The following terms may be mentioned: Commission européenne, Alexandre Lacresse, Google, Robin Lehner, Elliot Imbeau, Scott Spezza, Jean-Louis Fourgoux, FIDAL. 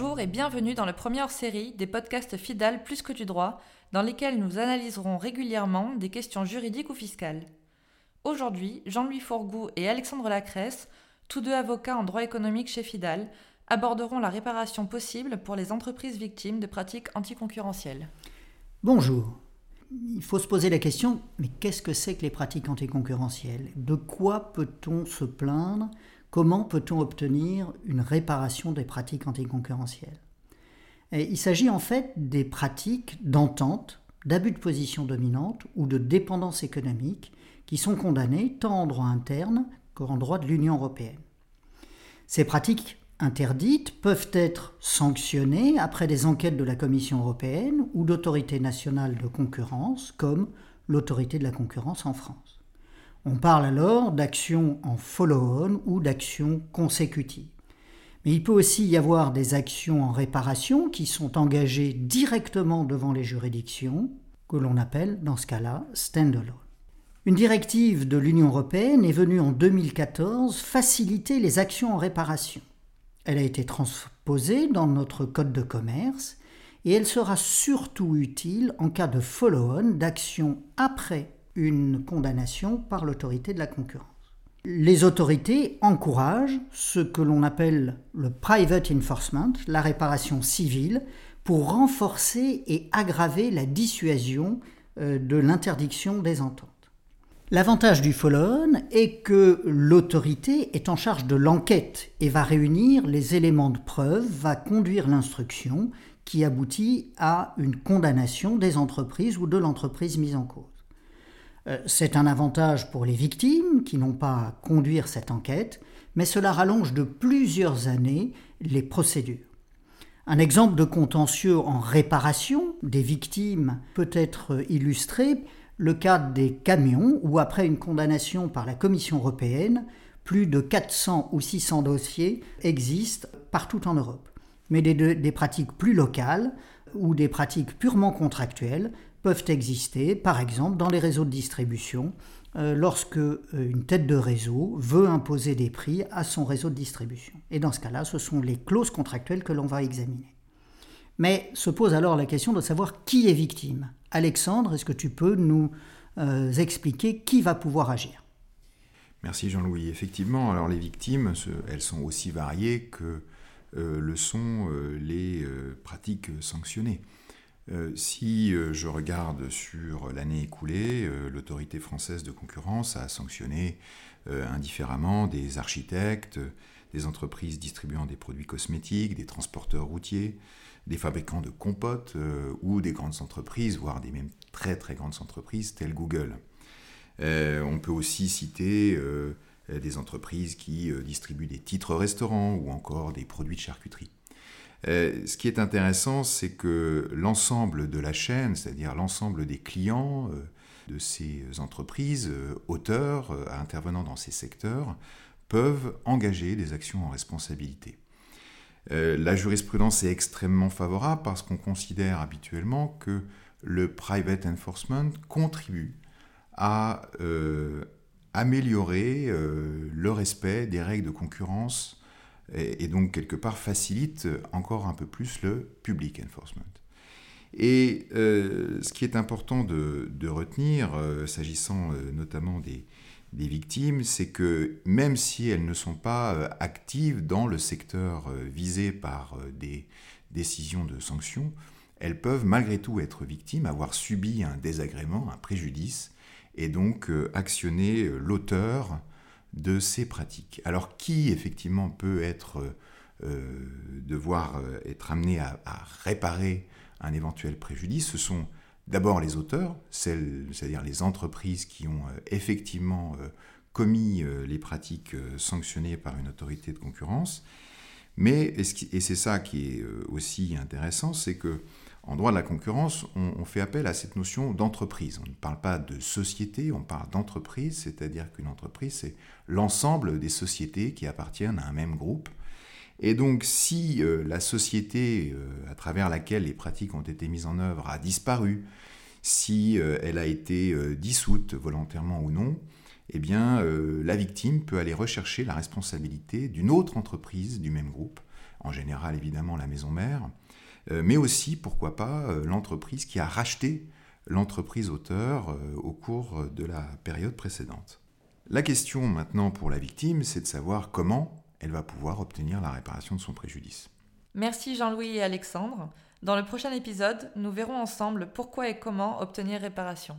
Bonjour et bienvenue dans le premier hors-série des podcasts FIDAL plus que du droit, dans lesquels nous analyserons régulièrement des questions juridiques ou fiscales. Aujourd'hui, Jean-Louis Fourgoux et Alexandre Lacresse, tous deux avocats en droit économique chez FIDAL, aborderont la réparation possible pour les entreprises victimes de pratiques anticoncurrentielles. Bonjour. Il faut se poser la question, mais qu'est-ce que c'est que les pratiques anticoncurrentielles ? De quoi peut-on se plaindre ? Comment peut-on obtenir une réparation des pratiques anticoncurrentielles ? Il s'agit en fait des pratiques d'entente, d'abus de position dominante ou de dépendance économique qui sont condamnées tant en droit interne qu'en droit de l'Union européenne. Ces pratiques interdites peuvent être sanctionnées après des enquêtes de la Commission européenne ou d'autorités nationales de concurrence comme l'autorité de la concurrence en France. On parle alors d'actions en follow-on ou d'actions consécutives. Mais il peut aussi y avoir des actions en réparation qui sont engagées directement devant les juridictions, que l'on appelle dans ce cas-là stand-alone. Une directive de l'Union européenne est venue en 2014 faciliter les actions en réparation. Elle a été transposée dans notre code de commerce et elle sera surtout utile en cas de follow-on d'actions après une condamnation par l'autorité de la concurrence. Les autorités encouragent ce que l'on appelle le private enforcement, la réparation civile, pour renforcer et aggraver la dissuasion de l'interdiction des ententes. L'avantage du follow-on est que l'autorité est en charge de l'enquête et va réunir les éléments de preuve, va conduire l'instruction qui aboutit à une condamnation des entreprises ou de l'entreprise mise en cause. C'est un avantage pour les victimes qui n'ont pas à conduire cette enquête, mais cela rallonge de plusieurs années les procédures. Un exemple de contentieux en réparation des victimes peut être illustré, le cas des camions où après une condamnation par la Commission européenne, plus de 400 ou 600 dossiers existent partout en Europe. Mais des pratiques plus locales ou des pratiques purement contractuelles peuvent exister, par exemple, dans les réseaux de distribution, lorsque une tête de réseau veut imposer des prix à son réseau de distribution. Et dans ce cas-là, ce sont les clauses contractuelles que l'on va examiner. Mais se pose alors la question de savoir qui est victime. Alexandre, est-ce que tu peux nous expliquer qui va pouvoir agir ? Merci Jean-Louis. Effectivement, alors les victimes, elles sont aussi variées que le sont les pratiques sanctionnées. Si je regarde sur l'année écoulée, l'autorité française de concurrence a sanctionné indifféremment des architectes, des entreprises distribuant des produits cosmétiques, des transporteurs routiers, des fabricants de compotes ou des grandes entreprises, voire des même très très grandes entreprises telles Google. On peut aussi citer des entreprises qui distribuent des titres restaurants ou encore des produits de charcuterie. Ce qui est intéressant, c'est que l'ensemble de la chaîne, c'est-à-dire l'ensemble des clients de ces entreprises, auteurs, intervenants dans ces secteurs, peuvent engager des actions en responsabilité. La jurisprudence est extrêmement favorable parce qu'on considère habituellement que le private enforcement contribue à améliorer le respect des règles de concurrence et donc quelque part facilite encore un peu plus le public enforcement. Et ce qui est important de retenir, s'agissant notamment des victimes, c'est que même si elles ne sont pas actives dans le secteur visé par des décisions de sanctions, elles peuvent malgré tout être victimes, avoir subi un désagrément, un préjudice, et donc actionner l'auteur de ces pratiques. Alors qui effectivement peut devoir être amené à réparer un éventuel préjudice ? Ce sont d'abord les auteurs, c'est-à-dire les entreprises qui ont effectivement commis les pratiques sanctionnées par une autorité de concurrence. Mais, et c'est ça qui est aussi intéressant, c'est que en droit de la concurrence, on fait appel à cette notion d'entreprise. On ne parle pas de société, on parle d'entreprise, c'est-à-dire qu'une entreprise, c'est l'ensemble des sociétés qui appartiennent à un même groupe. Et donc, si la société à travers laquelle les pratiques ont été mises en œuvre a disparu, si elle a été dissoute volontairement ou non, eh bien, la victime peut aller rechercher la responsabilité d'une autre entreprise du même groupe, en général évidemment la maison mère, mais aussi, pourquoi pas, l'entreprise qui a racheté l'entreprise auteur au cours de la période précédente. La question maintenant pour la victime, c'est de savoir comment elle va pouvoir obtenir la réparation de son préjudice. Merci Jean-Louis et Alexandre. Dans le prochain épisode, nous verrons ensemble pourquoi et comment obtenir réparation.